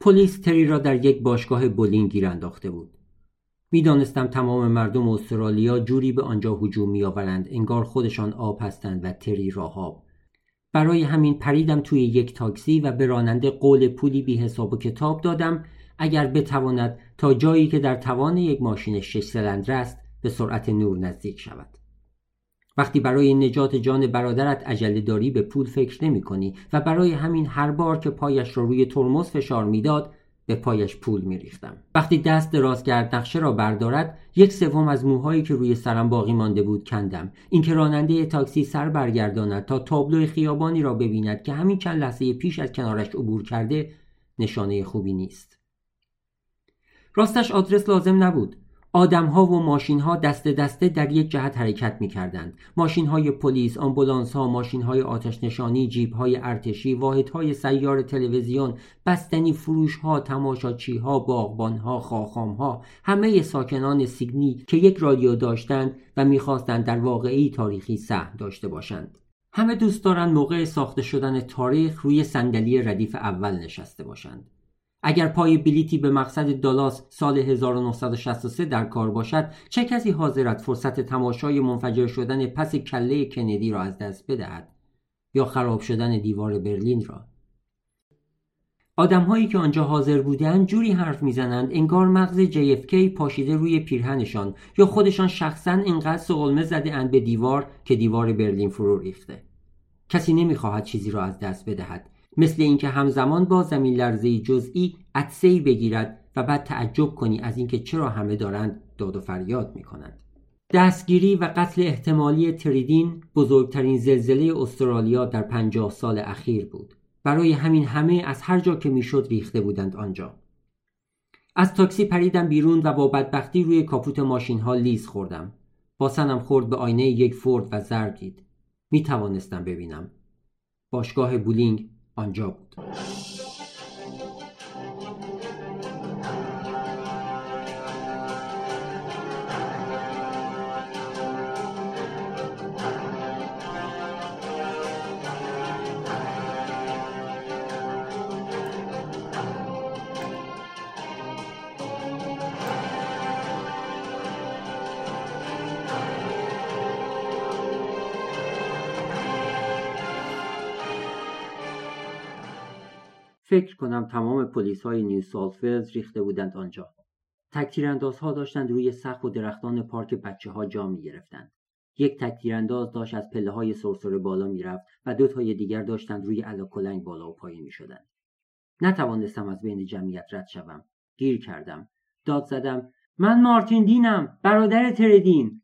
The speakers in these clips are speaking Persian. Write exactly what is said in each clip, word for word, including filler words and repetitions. پلیس تری را در یک باشگاه بولینگ گیر انداخته بود. میدانستم تمام مردم استرالیا جوری به آنجا هجوم میآورند انگار خودشان آب هستند و تری راهاب. برای همین پریدم توی یک تاکسی و به راننده قول پولی بی حساب و کتاب دادم اگر بتواند تا جایی که در توان یک ماشین شش سیلندر است به سرعت نور نزدیک شود. وقتی برای نجات جان برادرت عجله داری به پول فکر نمی کنی و برای همین هر بار که پایش را رو روی ترمز فشار میداد به پایش پول می ریختم. وقتی دست دراز کرد نقشه را بردارد یک سوم از موهایی که روی سرم باقی مانده بود کندم. اینکه راننده تاکسی سر برگرداند تا تابلو خیابانی را ببیند که همین چند لحظه پیش از کنارش عبور کرده نشانه خوبی نیست. راستش آدرس لازم نبود. آدم‌ها و ماشین‌ها دست دسته در یک جهت حرکت می‌کردند. ماشین‌های پلیس، آمبولانس‌ها، ماشین‌های آتش‌نشانی، جیب‌های ارتشی، واحدهای سیار تلویزیون، بستنی فروش‌ها، تماشاچی‌ها، باغبان‌ها، خاخام‌ها، همه ساکنان سیدنی که یک رادیو داشتند و می‌خواستند در واقعه‌ای تاریخی سهم داشته باشند. همه دوست دارند موقع ساخته شدن تاریخ روی صندلی ردیف اول نشسته باشند. اگر پای بلیتی به مقصد دالاس سال هزار و نهصد و شصت و سه در کار باشد چه کسی حاضرت فرصت تماشای منفجر شدن پس کله کندی را از دست بدهد یا خراب شدن دیوار برلین را؟ آدم‌هایی که آنجا حاضر بودند جوری حرف می‌زنند انگار مغز جی اف کی پاشیده روی پیرهنشان یا خودشان شخصاً اینقدر سقلمه زده‌اند به دیوار که دیوار برلین فرو ریخته. کسی نمی‌خواهد چیزی را از دست بدهد، مثل اینکه همزمان با زمین لرزه جزئی عطسه‌ای بگیرد و بعد تعجب کنی از اینکه چرا همه دارند داد و فریاد می‌کنند. دستگیری و قتل احتمالی تری دین بزرگترین زلزله استرالیا در پنجاه سال اخیر بود. برای همین همه از هر جا که میشد ریخته بودند آنجا. از تاکسی پریدم بیرون و با بدبختی روی کاپوت ماشین‌ها لیز خوردم. باسنم خورد به آینه یک فورد و زرد دید. می‌توانستم ببینم. باشگاه بولینگ آنجا بود. فکر کنم تمام پلیس‌های نیو ساوت ولز ریخته بودند آنجا. تک‌تیراندازها داشتند روی سقف و درختان پارک بچه‌ها جا می‌گرفتند. یک تک‌تیرانداز داشت از پله‌های سرسره بالا می‌رفت و دو تای دیگر داشتند روی الاکلنگ بالا و پایین می‌شدند. نتوانستم از بین جمعیت رد شوم. گیر کردم. داد زدم: من مارتین دینم، برادر تری دین.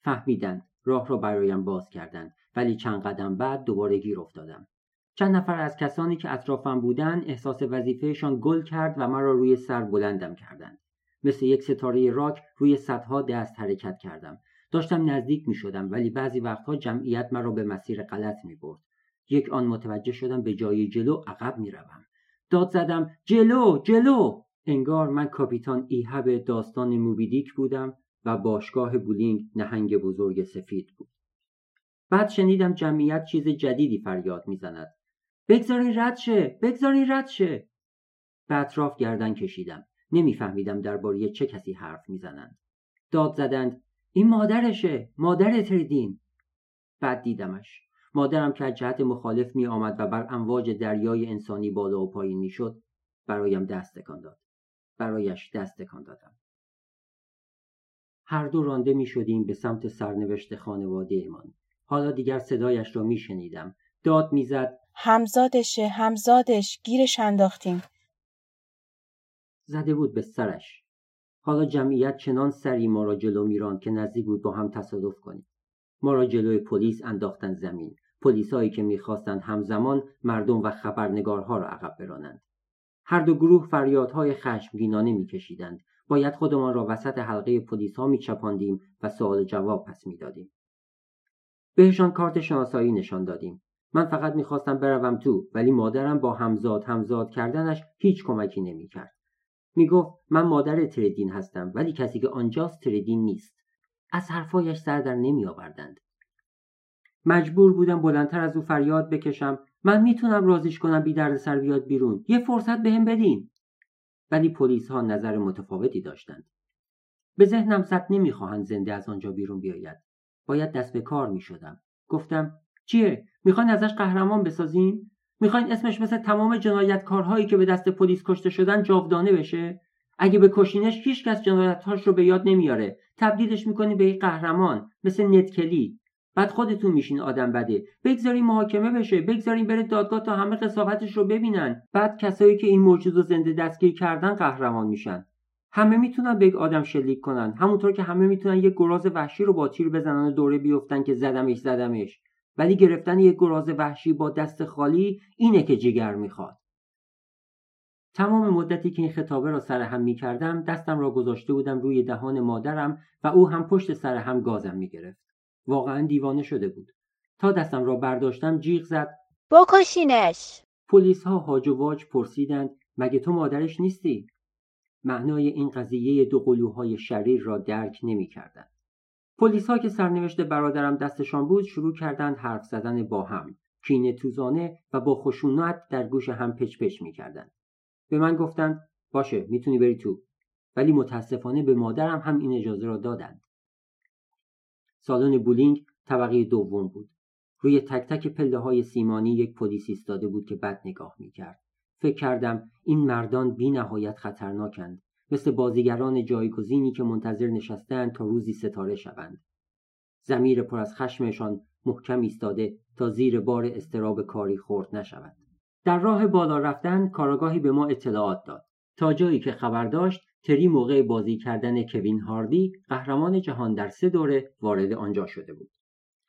فهمیدند. راه را برایم باز کردند، ولی چند قدم بعد دوباره گیر افتادم. چند نفر از کسانی که اطرافم بودند احساس وظیفهشان گل کرد و مرا روی سر بلندم کردند. مثل یک ستاره راک روی صدها دست حرکت کردم. داشتم نزدیک می شدم ولی بعضی وقتها جمعیت مرا به مسیر غلط می برد. یک آن متوجه شدم به جای جلو عقب می روم. داد زدم: جلو، جلو! انگار من کاپیتان ایهب داستان موبیدیک بودم و باشگاه بولینگ نهنگ بزرگ سفید بود. بعد شنیدم جمعیت چیز جدیدی فریاد می زند. بگذارین رد شه! بگذارین رد شه! به اطراف گردن کشیدم. نمیفهمیدم درباره چه کسی حرف میزنند. داد زدند: این مادرشه! مادر تری دین! بعد دیدمش. مادرم که از جهت مخالف می آمد و بر امواج دریای انسانی بالا و پایین می شد برایم دست تکان داد. برایش دست تکان دادم. هر دو رانده می شدیم به سمت سرنوشت خانواده من. حالا دیگر صدایش را می شنیدم. داد می زد: همزادشه، همزادش، گیرش انداختیم. زده بود به سرش. حالا جمعیت چنان سری ما را جلو میراند که نزدیک بود با هم تصادف کنیم. ما را جلوی پلیس انداختند زمین. پلیسایی که میخواستند همزمان مردم و خبرنگارها را عقب برانند. هر دو گروه فریادهای خشمگینانه میکشیدند. باید خودمان را وسط حلقه پلیسها میچپاندیم و سوال جواب پس میدادیم. بهشان کارت شناسایی نشان دادیم. من فقط میخواستم بروم تو، ولی مادرم با همزاد همزاد کردنش هیچ کمکی نمیکرد. میگفت: من مادر تری دین هستم، ولی کسی که آنجاست تری دین نیست. از حرفایش سر در نمی آوردند. مجبور بودم بلندتر از او فریاد بکشم من میتونم راضیش کنم بی دردسر بیاد بیرون. یه فرصت بهم بدین. ولی پلیس ها نظر متفاوتی داشتند. به ذهنم زد نمیخواهند زنده از آنجا بیرون بیاید. باید دست به کار میشدم. گفتم چیه؟ میخواین ازش قهرمان بسازین؟ میخواین اسمش مثل تمام جنایتکارهایی که به دست پلیس کشته شدن جاودانه بشه؟ اگه به کشینش هیچکس جنایت‌هاش رو به یاد نمیاره، تبدیلش میکنی به یک قهرمان مثل ندکلی. بعد خودتون میشین آدم بده. بگذارین محاکمه بشه، بگذارین بره دادگاه تا همه قساوتش رو ببینن. بعد کسایی که این موجود رو زنده دستگیر کردن قهرمان میشن. همه میتونن به یک آدم شلیک کنن، همونطور که همه میتونن یک گراز وحشی رو با تیر بزنن و دوره بیفتن که زدمش زدمش. ولی گرفتن یک گراز وحشی با دست خالی اینه که جگر میخواد. تمام مدتی که این خطابه را سر هم می‌کردم، دستم را گذاشته بودم روی دهان مادرم و او هم پشت سر هم گازم می‌گرفت. واقعاً دیوانه شده بود. تا دستم را برداشتم جیغ زد: بکشینش! پلیس‌ها هاج و واج پرسیدند: مگه تو مادرش نیستی؟ معنای این قضیه دو قلوهای شریر را درک نمی‌کردند. پلیس‌ها که سرنوشت برادرم دستشان بود، شروع کردند حرف زدن با هم، کینه توزانه و با خشونت در گوش هم پچ پچ می‌کردند. به من گفتن باشه میتونی بری تو، ولی متاسفانه به مادرم هم این اجازه را دادند. سالن بولینگ طبقه دوم بود. روی تک تک پله های سیمانی یک پلیس ایستاده بود که بد نگاه میکرد. فکر کردم این مردان بی نهایت خطرناکند، مثل بازیگران جایگزینی که منتظر نشستند تا روزی ستاره شوند. ضمیر پر از خشمشان محکم ایستاده تا زیر بار اضطراب کاری خورد نشوند. در راه بالا رفتن کاراگاهی به ما اطلاعات داد. تا جایی که خبر داشت تری موقع بازی کردن کوین هاردی قهرمان جهان در سه دوره وارد آنجا شده بود.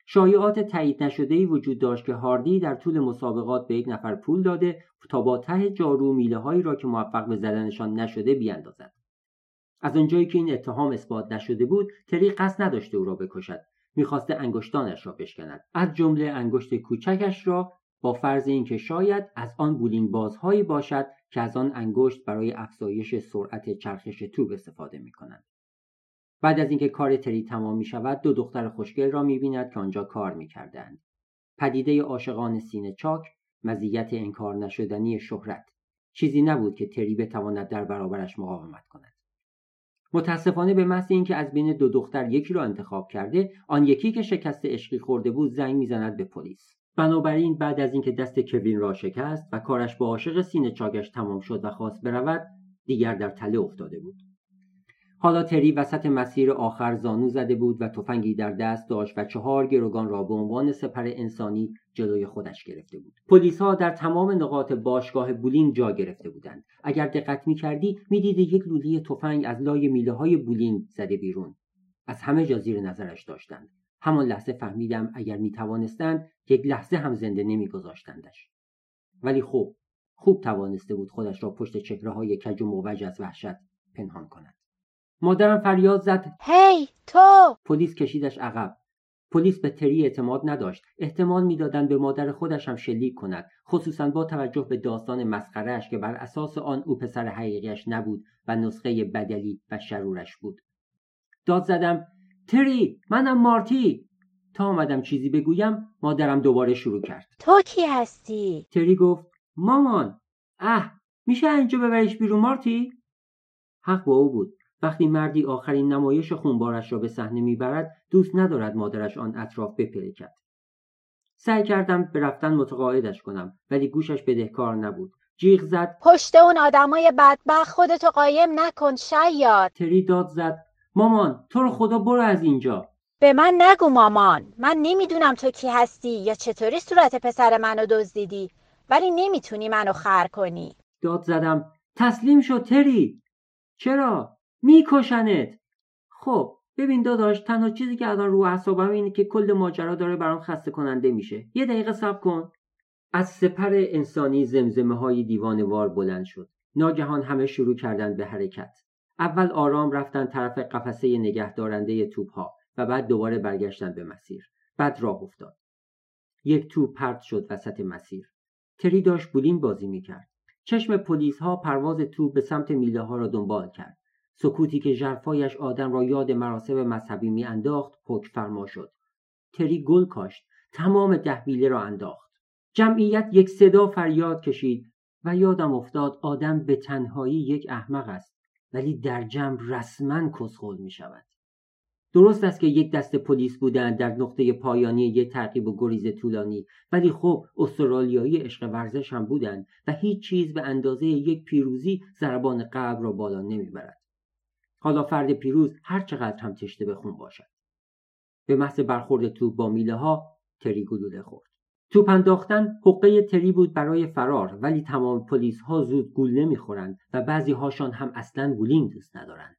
شایعات تایید نشده‌ای وجود داشت که هاردی در طول مسابقات به یک نفر پول داده تا با ته جارو میله‌هایی را که موفق به زدنشان نشده بیاندازد. از آنجایی که این اتهام اثبات نشده بود، تری قصد نداشته او را بکشد. می‌خواست انگشتانش را بشکند، از جمله انگشت کوچکش را، با فرض اینکه شاید از آن بولینگ بازهایی باشد که از آن انگشت برای افزایش سرعت چرخش توپ استفاده می‌کنند. بعد از اینکه کار تری تمام می‌شود، دو دختر خوشگل را می‌بیند که آنجا کار می‌کردند. پدیده عاشقان سینه چاک، مزیت انکار نشدنی شهرت، چیزی نبود که تری بتواند در برابرش مقاومت کند. متاسفانه به محض اینکه از بین دو دختر یکی را انتخاب کرده، آن یکی که شکست عشقی خورده بود زنگ می‌زند به پلیس. بنابراین بعد از اینکه دست کوین را شکست و کارش با عاشق سینه چاگش تمام شد و خواست برود، دیگر در تله افتاده بود. حالا تری وسط مسیر آخر زانو زده بود و تفنگی در دست داشت و چهار گروگان را به عنوان سپر انسانی جلوی خودش گرفته بود. پلیس‌ها در تمام نقاط باشگاه بولینگ جا گرفته بودند. اگر دقت می‌کردی می‌دیدی یک لوله تفنگ از لای میله‌های بولینگ زده بیرون. از همه جا زیر نظرش داشتند. همان لحظه فهمیدم اگر می توانستند یک لحظه هم زنده نمی گذاشتندش. ولی خب خوب توانسته بود خودش را پشت چهره های کج و موج از وحشت پنهان کند. مادرم فریاد زد: هی تو! پلیس کشیدش عقب. پلیس به تری اعتماد نداشت. احتمال میدادند به مادر خودش هم شلیک کند، خصوصا با توجه به داستان مسخره اش که بر اساس آن او پسر حقیقیش نبود و نسخه بدلی و شرورش بود. داد زدم: تری، منم مارتی. تا آمدم چیزی بگویم مادرم دوباره شروع کرد: تو کی هستی؟ تری گفت: مامان. اه، میشه اینجا ببریش بیرون مارتی؟ حق با او بود. وقتی مردی آخرین نمایش خونبارش را به صحنه میبرد، دوست ندارد مادرش آن اطراف بپلکد. سعی کردم به رفتن متقاعدش کنم، ولی گوشش بدهکار نبود. جیغ زد: پشت اون آدمای بدبخت خودتو قایم نکن شیاد. تری داد زد: مامان تو رو خدا برو از اینجا. به من نگو مامان، من نمیدونم تو کی هستی یا چطوری صورت پسر منو دزدیدی، ولی نمیتونی منو خر کنی. داد زدم: تسلیم شو تری. چرا؟ میکشنت. خب ببین داداش، تنها چیزی که الان رو اعصابم اینه که کل ماجرا داره برام خسته کننده میشه. یه دقیقه صبر کن. از سپر انسانی زمزمه‌های دیوانه‌وار بلند شد. ناگهان همه شروع کردند به حرکت. اول آرام رفتن طرف قفسه نگهدارنده توپ‌ها و بعد دوباره برگشتن به مسیر. بعد راه افتاد. یک توپ پرت شد وسط مسیر. تری داشت بولینگ بازی می‌کرد. چشم پلیس‌ها پرواز توپ به سمت میله‌ها را دنبال کرد. سکوتی که ژرفایش آدم را یاد مراسم مذهبی می‌انداخت، پک فرما شد. تری گل کاشت. تمام ده بیله را انداخت. جمعیت یک صدا فریاد کشید و یادم افتاد آدم به تنهایی یک احمق است، ولی در جمع رسما کسخل می شود. درست است که یک دست پلیس بودند در نقطه پایانی یک تعقیب و گریز طولانی، ولی خب استرالیایی عشق ورزش هم بودند و هیچ چیز به اندازه یک پیروزی ضربان قلب را بالا نمیبرد. حالا فرد پیروز هر چقدر هم تشنه به خون باشد. به محض برخورد توپ با میله ها تری گلوله خورد. توپ انداختن حقه تری بود برای فرار، ولی تمام پلیس ها زود گول نمیخورند و بعضی هاشان هم اصلاً گولینگ دوست ندارند.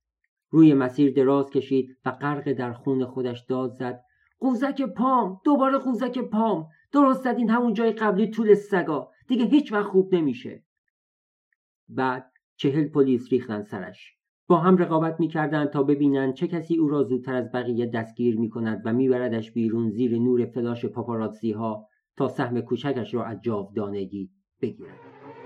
روی مسیر دراز کشید و غرق در خون خودش داد زد: قوزک پام، دوباره قوزک پام، درست زدین همون جای قبلی، طول سگا، دیگه هیچ وقت خوب نمیشه. بعد چهل پلیس ریختن سرش. با هم رقابت میکردن تا ببینن چه کسی او را زودتر از بقیه دستگیر میکند و میبردش بیرون زیر نور فلاش پاپاراتزی ها تا سهم کوچکش را از جاودانگی بگیرد.